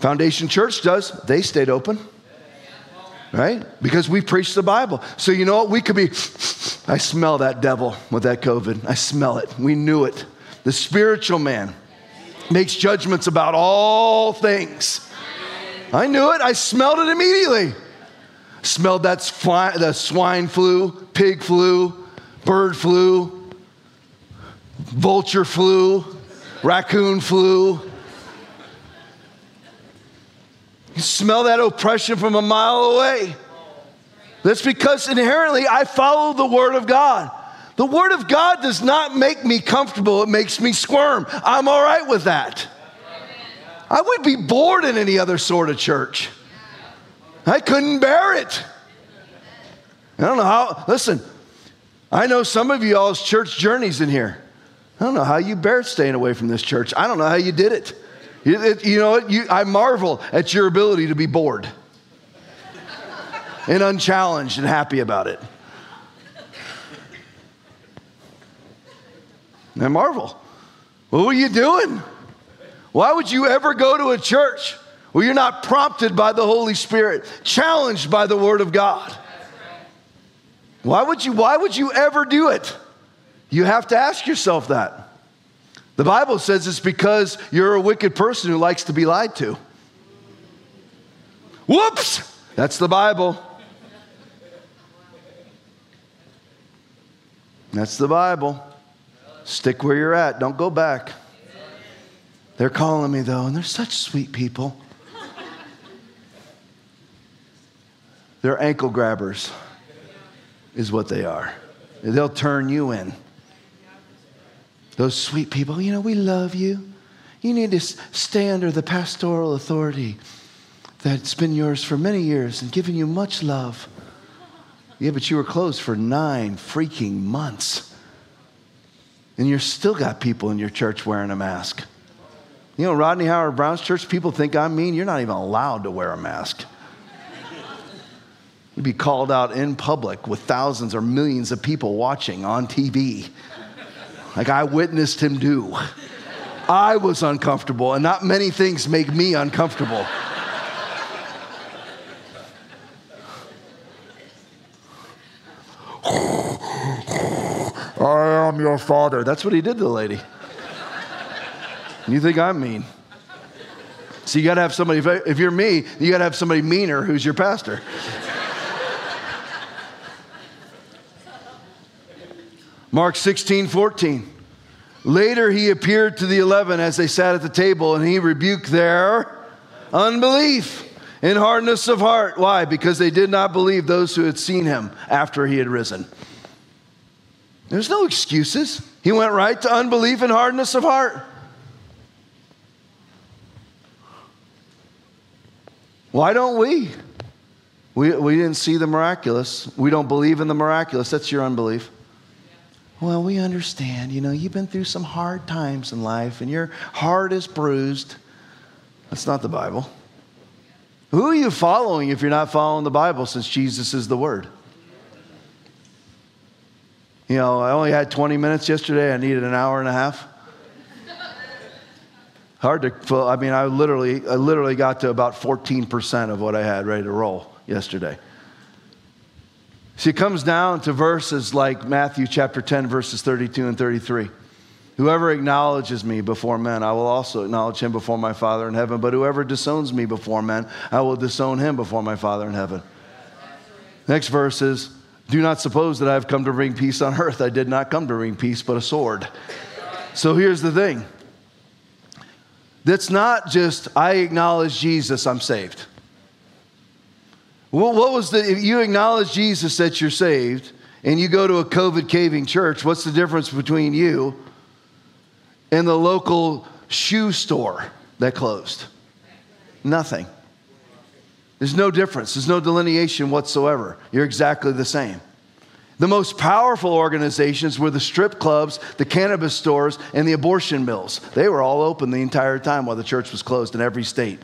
Foundation Church does. They stayed open. Right? Because we preach the Bible. So you know what? We could be, I smell that devil with that COVID. I smell it. We knew it. The spiritual man makes judgments about all things. I knew it. I smelled it immediately. Smelled that the swine flu, pig flu, bird flu, vulture flu, raccoon flu. You smell that oppression from a mile away. That's because inherently I follow the Word of God. The Word of God does not make me comfortable. It makes me squirm. I'm all right with that. I would be bored in any other sort of church. I couldn't bear it. I don't know how. Listen, I know some of you all's church journeys in here. I don't know how you bear staying away from this church. I don't know how you did it. You know what? I marvel at your ability to be bored and unchallenged and happy about it. I marvel. What were you doing? Why would you ever go to a church where you're not prompted by the Holy Spirit, challenged by the Word of God? Why would you ever do it? You have to ask yourself that. The Bible says it's because you're a wicked person who likes to be lied to. Whoops! That's the Bible. That's the Bible. Stick where you're at. Don't go back. They're calling me, though, and they're such sweet people. They're ankle grabbers is what they are. They'll turn you in. Those sweet people, you know, we love you. You need to stay under the pastoral authority that's been yours for many years and given you much love. Yeah, but you were closed for 9 freaking months. And you've still got people in your church wearing a mask. You know, Rodney Howard Brown's church, people think I'm mean. You're not even allowed to wear a mask. You'd be called out in public with thousands or millions of people watching on TV. Like I witnessed him do. I was uncomfortable, and not many things make me uncomfortable. I am your father. That's what he did to the lady. You think I'm mean? So you got to have somebody, if you're me, you got to have somebody meaner who's your pastor. Mark 16:14. Later he appeared to the 11 as they sat at the table, and he rebuked their unbelief and hardness of heart. Why? Because they did not believe those who had seen him after he had risen. There's no excuses. He went right to unbelief and hardness of heart. Why don't we? We didn't see the miraculous. We don't believe in the miraculous. That's your unbelief. Well, we understand. You know, you've been through some hard times in life, and your heart is bruised. That's not the Bible. Who are you following if you're not following the Bible, since Jesus is the Word? You know, I only had 20 minutes yesterday. I needed an hour and a half. Hard to fill. I mean, I literally got to about 14% of what I had ready to roll yesterday. See, it comes down to verses like Matthew chapter 10, verses 32 and 33. Whoever acknowledges me before men, I will also acknowledge him before my Father in heaven. But whoever disowns me before men, I will disown him before my Father in heaven. Next verse is, do not suppose that I have come to bring peace on earth. I did not come to bring peace, but a sword. So here's the thing. That's not just, I acknowledge Jesus, I'm saved. Well, if you acknowledge Jesus that you're saved, and you go to a COVID caving church, what's the difference between you and the local shoe store that closed? Nothing. There's no difference. There's no delineation whatsoever. You're exactly the same. The most powerful organizations were the strip clubs, the cannabis stores, and the abortion mills. They were all open the entire time while the church was closed in every state.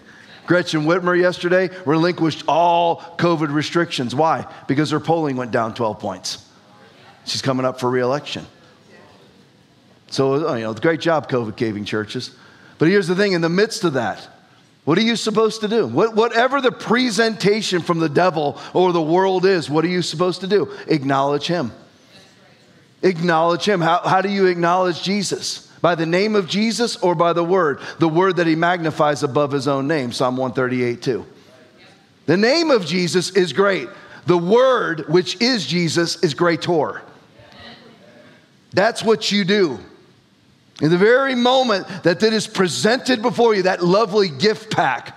Gretchen Whitmer yesterday relinquished all COVID restrictions. Why? Because her polling went down 12 points. She's coming up for re-election. So, you know, great job, COVID caving churches. But here's the thing, in the midst of that, what are you supposed to do? Whatever the presentation from the devil or the world is, what are you supposed to do? Acknowledge him. Acknowledge him. How do you acknowledge Jesus? By the name of Jesus or by the word that he magnifies above his own name, Psalm 138:2. The name of Jesus is great. The word, which is Jesus, is greater. That's what you do. In the very moment that it is presented before you, that lovely gift pack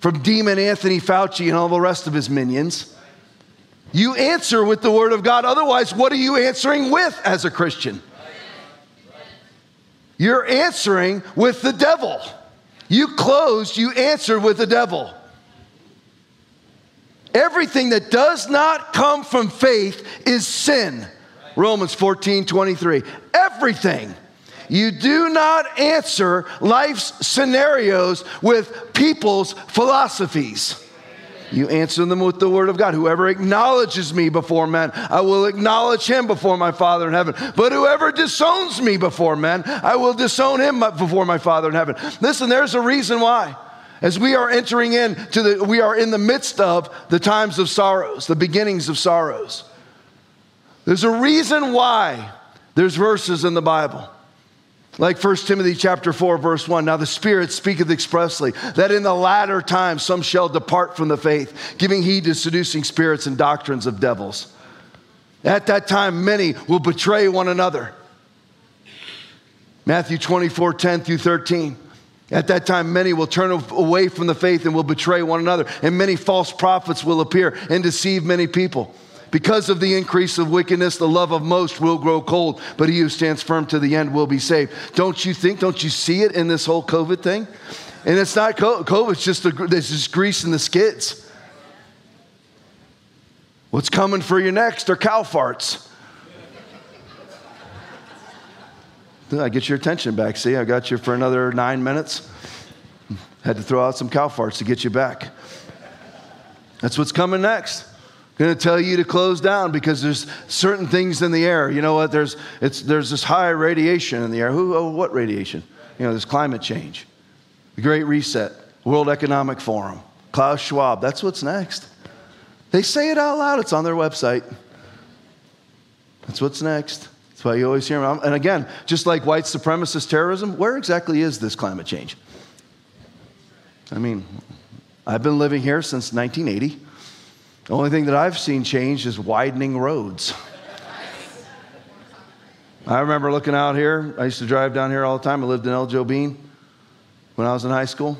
from demon Anthony Fauci and all the rest of his minions, you answer with the word of God. Otherwise, what are you answering with as a Christian? You're answering with the devil. You closed, you answered with the devil. Everything that does not come from faith is sin. Romans 14:23. Everything. You do not answer life's scenarios with people's philosophies. You answer them with the word of God. Whoever acknowledges me before men, I will acknowledge him before my Father in heaven. But whoever disowns me before men, I will disown him before my Father in heaven. Listen, there's a reason why. As we are we are in the midst of the times of sorrows, the beginnings of sorrows. There's a reason why there's verses in the Bible. Like 1 Timothy chapter 4, verse 1, now the Spirit speaketh expressly, that in the latter time some shall depart from the faith, giving heed to seducing spirits and doctrines of devils. At that time many will betray one another. Matthew 24:10 through 13. At that time many will turn away from the faith and will betray one another, and many false prophets will appear and deceive many people. Because of the increase of wickedness, the love of most will grow cold, but he who stands firm to the end will be saved. Don't you see it in this whole COVID thing? And it's not COVID, it's just grease in the skids. What's coming for you next are cow farts. I get your attention back. See, I got you for another 9 minutes. Had to throw out some cow farts to get you back. That's what's coming next. Going to tell you to close down because there's certain things in the air. You know what? There's this high radiation in the air. What radiation? You know, there's climate change, the Great Reset, World Economic Forum, Klaus Schwab. That's what's next. They say it out loud. It's on their website. That's what's next. That's why you always hear them. And again, just like white supremacist terrorism, where exactly is this climate change? I mean, I've been living here since 1980. The only thing that I've seen change is widening roads. I remember looking out here. I used to drive down here all the time. I lived in El Jobim when I was in high school.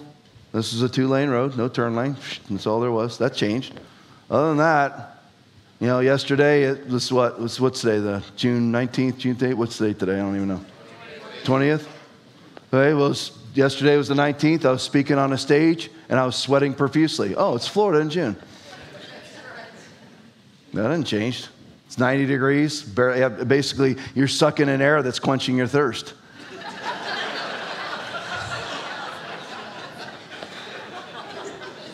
This was a two-lane road, no turn lane. That's all there was. That changed. Other than that, you know, yesterday, it was what's today, the June 19th, June 8th? What's the date today? I don't even know. 20th? Okay, well, yesterday was the 19th. I was speaking on a stage, and I was sweating profusely. Oh, it's Florida in June. That didn't change. It's 90 degrees. Basically, you're sucking in air that's quenching your thirst.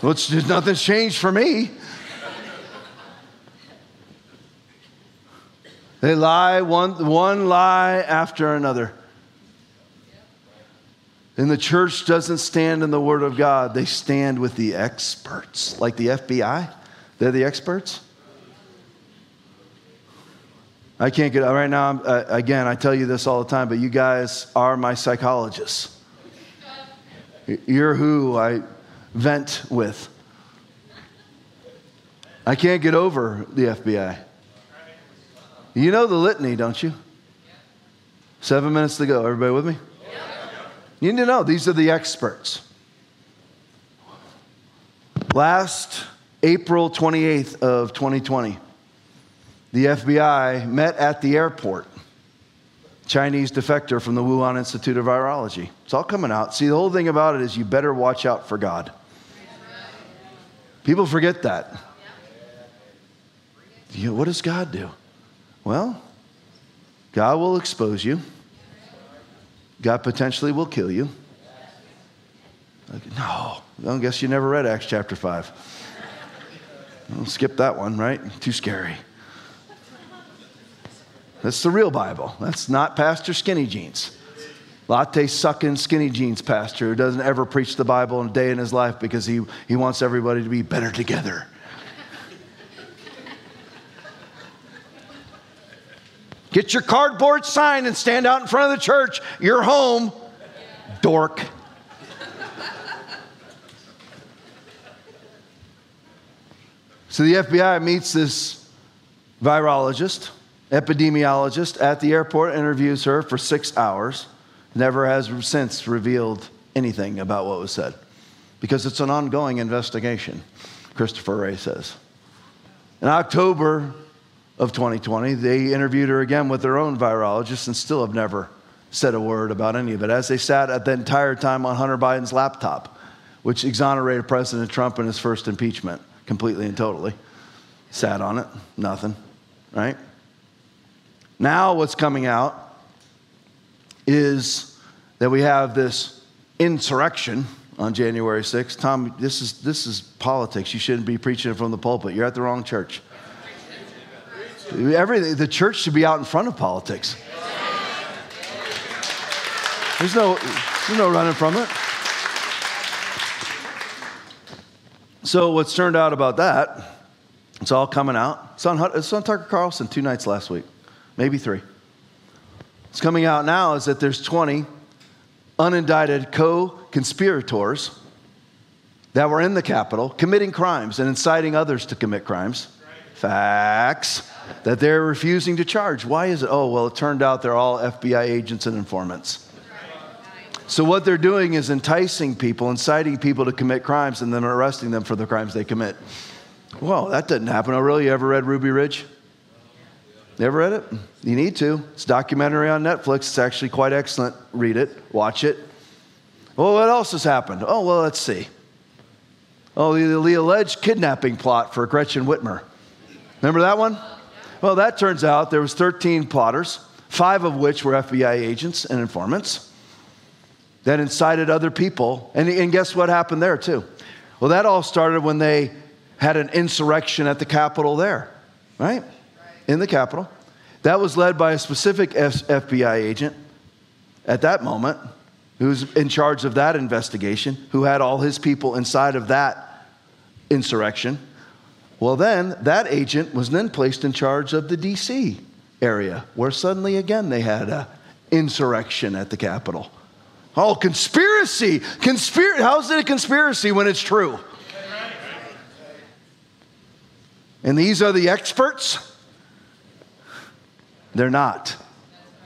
Well, nothing's changed for me. They lie, one lie after another. And the church doesn't stand in the Word of God. They stand with the experts, like the FBI. They're the experts. I can't get, right now, again, I tell you this all the time, but you guys are my psychologists. You're who I vent with. I can't get over the FBI. You know the litany, don't you? 7 minutes to go. Everybody with me? You need to know, these are the experts. Last April 28th of 2020, the FBI met at the airport, Chinese defector from the Wuhan Institute of Virology. It's all coming out. See, the whole thing about it is you better watch out for God. People forget that. You know, what does God do? Well, God will expose you. God potentially will kill you. No, I guess you never read Acts chapter 5. Well, skip that one, right? Too scary. That's the real Bible. That's not Pastor Skinny Jeans. Latte-sucking skinny jeans pastor who doesn't ever preach the Bible in a day in his life because he wants everybody to be better together. Get your cardboard sign and stand out in front of the church. You're home, dork. So the FBI meets this virologist, epidemiologist at the airport, interviews her for 6 hours, never has since revealed anything about what was said because it's an ongoing investigation, Christopher Wray says. In October of 2020, they interviewed her again with their own virologist and still have never said a word about any of it, as they sat at the entire time on Hunter Biden's laptop, which exonerated President Trump in his first impeachment completely and totally. Sat on it, nothing, right? Now what's coming out is that we have this insurrection on January 6th. Tom, this is politics. You shouldn't be preaching from the pulpit. You're at the wrong church. Everything, the church should be out in front of politics. There's no running from it. So what's turned out about that, it's all coming out. It's on Tucker Carlson 2 nights last week. Maybe 3. What's coming out now is that there's 20 unindicted co-conspirators that were in the Capitol committing crimes and inciting others to commit crimes. Facts that they're refusing to charge. Why is it? Oh, well, it turned out they're all FBI agents and informants. So what they're doing is enticing people, inciting people to commit crimes and then arresting them for the crimes they commit. Well, that didn't happen. Oh, really? You ever read Ruby Ridge? Never read it? You need to. It's a documentary on Netflix. It's actually quite excellent. Read it. Watch it. Well, what else has happened? Oh, well, let's see. Oh, the alleged kidnapping plot for Gretchen Whitmer. Remember that one? Well, that turns out there was 13 plotters, 5 of which were FBI agents and informants that incited other people. And guess what happened there, too? Well, that all started when they had an insurrection at the Capitol there, right? In the Capitol. That was led by a specific FBI agent at that moment who's in charge of that investigation, who had all his people inside of that insurrection. Well, then that agent was then placed in charge of the D.C. area, where suddenly again they had an insurrection at the Capitol. Oh, conspiracy! How is it a conspiracy when it's true? And these are the experts. They're not.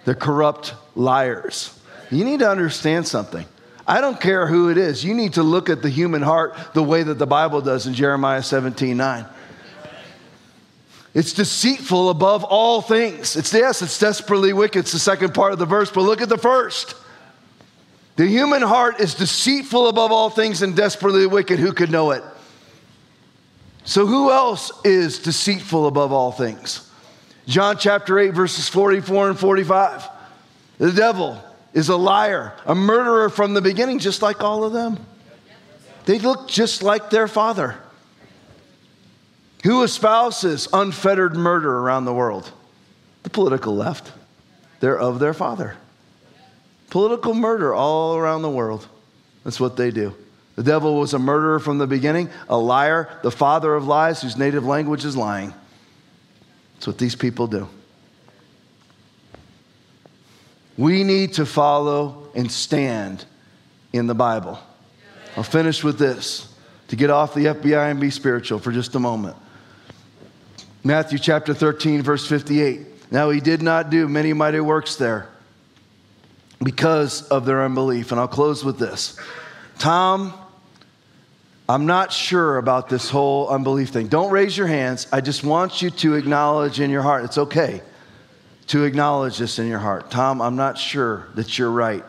They're corrupt liars. You need to understand something. I don't care who it is. You need to look at the human heart the way that the Bible does in Jeremiah 17:9. It's deceitful above all things. It's desperately wicked. It's the second part of the verse, but look at the first. The human heart is deceitful above all things and desperately wicked. Who could know it? So who else is deceitful above all things? John chapter 8, verses 44 and 45. The devil is a liar, a murderer from the beginning, just like all of them. They look just like their father. Who espouses unfettered murder around the world? The political left. They're of their father. Political murder all around the world. That's what they do. The devil was a murderer from the beginning, a liar, the father of lies, whose native language is lying. That's what these people do. We need to follow and stand in the Bible. I'll finish with this to get off the FBI and be spiritual for just a moment. Matthew chapter 13, verse 58. Now he did not do many mighty works there, because of their unbelief. And I'll close with this. Tom, I'm not sure about this whole unbelief thing. Don't raise your hands. I just want you to acknowledge in your heart. It's okay to acknowledge this in your heart. Tom, I'm not sure that you're right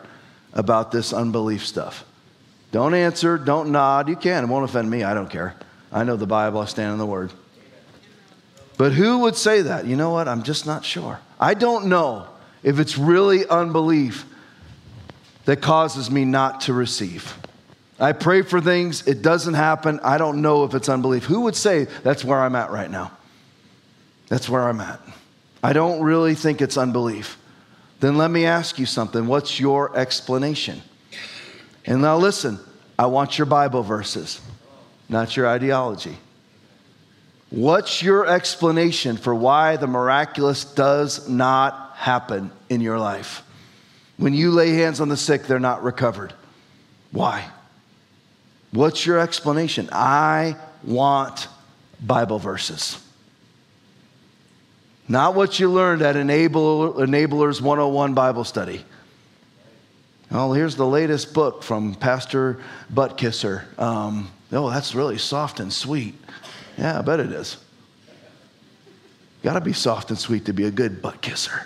about this unbelief stuff. Don't answer. Don't nod. You can. It won't offend me. I don't care. I know the Bible. I stand on the Word. But who would say that? You know what? I'm just not sure. I don't know if it's really unbelief that causes me not to receive. I pray for things, it doesn't happen. I don't know if it's unbelief. Who would say that's where I'm at right now? That's where I'm at. I don't really think it's unbelief. Then let me ask you something. What's your explanation? And now listen, I want your Bible verses, not your ideology. What's your explanation for why the miraculous does not happen in your life? When you lay hands on the sick, they're not recovered. Why? What's your explanation? I want Bible verses. Not what you learned at Enablers 101 Bible study. Well, here's the latest book from Pastor Buttkisser. Oh, that's really soft and sweet. Yeah, I bet it is. Got to be soft and sweet to be a good Buttkisser.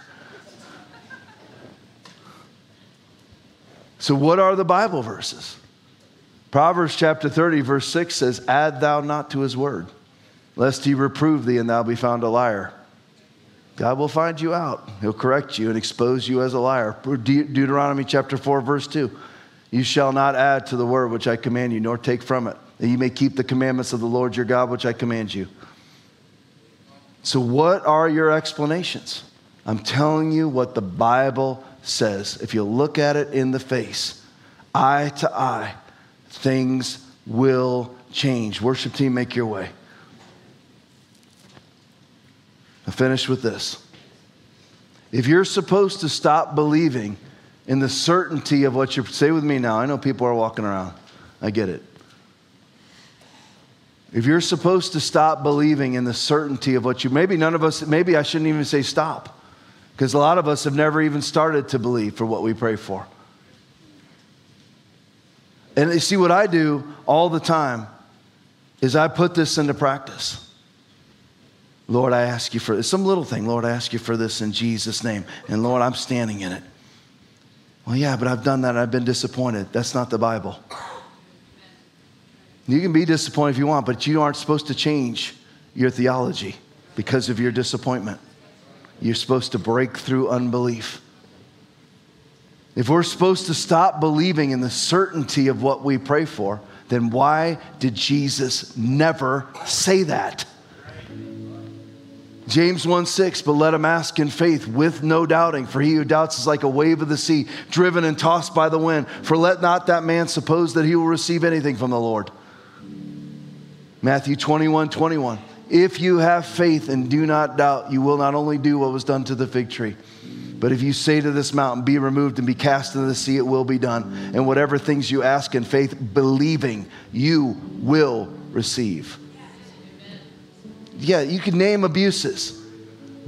So what are the Bible verses? Proverbs chapter 30, verse 6 says, add thou not to his word, lest he reprove thee and thou be found a liar. God will find you out. He'll correct you and expose you as a liar. Deuteronomy chapter 4, verse 2. You shall not add to the word which I command you, nor take from it, that you may keep the commandments of the Lord your God, which I command you. So what are your explanations? I'm telling you what the Bible says. If you look at it in the face, eye to eye, things will change. Worship team, make your way. I'll finish with this. If you're supposed to stop believing in the certainty of what you're, say with me now, I know people are walking around. I get it. If you're supposed to stop believing in the certainty of what you, maybe none of us, maybe I shouldn't even say stop, because a lot of us have never even started to believe for what we pray for. And you see, what I do all the time is I put this into practice. Lord, I ask you for this. Some little thing. Lord, I ask you for this in Jesus' name. And Lord, I'm standing in it. Well, yeah, but I've done that and I've been disappointed. That's not the Bible. You can be disappointed if you want, but you aren't supposed to change your theology because of your disappointment. You're supposed to break through unbelief. If we're supposed to stop believing in the certainty of what we pray for, then why did Jesus never say that? James 1:6, but let him ask in faith with no doubting, for he who doubts is like a wave of the sea, driven and tossed by the wind. For let not that man suppose that he will receive anything from the Lord. Matthew 21:21. If you have faith and do not doubt, you will not only do what was done to the fig tree, but if you say to this mountain, be removed and be cast into the sea, it will be done. And whatever things you ask in faith, believing, you will receive. Yeah, you can name abuses,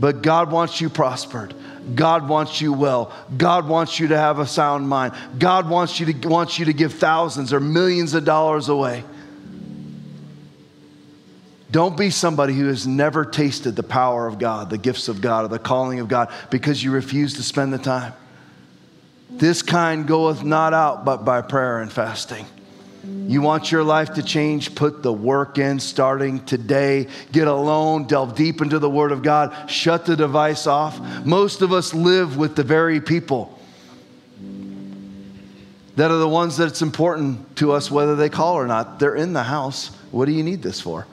but God wants you prospered. God wants you well. God wants you to have a sound mind. God wants you to give thousands or millions of dollars away. Don't be somebody who has never tasted the power of God, the gifts of God, or the calling of God because you refuse to spend the time. This kind goeth not out but by prayer and fasting. You want your life to change? Put the work in starting today. Get alone. Delve deep into the Word of God. Shut the device off. Most of us live with the very people that are the ones that's important to us, whether they call or not. They're in the house. What do you need this for?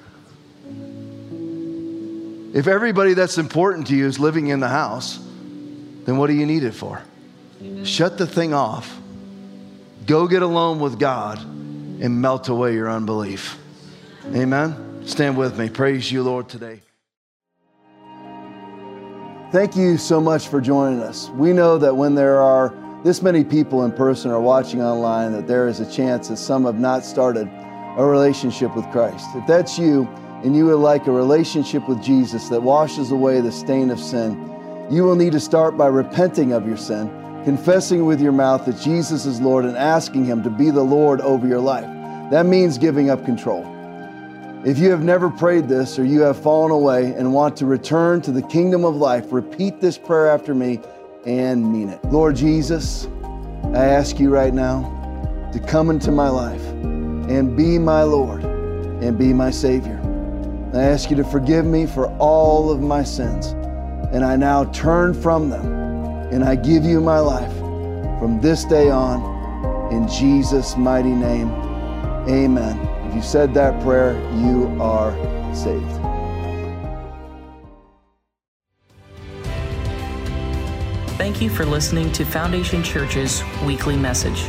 If everybody that's important to you is living in the house, then what do you need it for? Amen. Shut the thing off. Go get alone with God and melt away your unbelief. Amen. Stand with me. Praise you, Lord, today. Thank you so much for joining us. We know that when there are this many people in person or watching online, that there is a chance that some have not started a relationship with Christ. If that's you and you would like a relationship with Jesus that washes away the stain of sin, you will need to start by repenting of your sin, confessing with your mouth that Jesus is Lord and asking Him to be the Lord over your life. That means giving up control. If you have never prayed this or you have fallen away and want to return to the kingdom of life, repeat this prayer after me and mean it. Lord Jesus, I ask you right now to come into my life and be my Lord and be my Savior. I ask you to forgive me for all of my sins, and I now turn from them. And I give you my life from this day on, in Jesus' mighty name, amen. If you said that prayer, you are saved. Thank you for listening to Foundation Church's weekly message.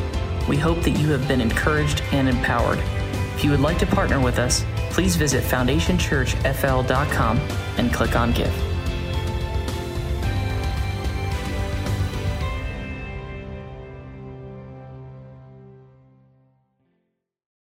We hope that you have been encouraged and empowered. If you would like to partner with us, please visit FoundationChurchFL.com and click on Give.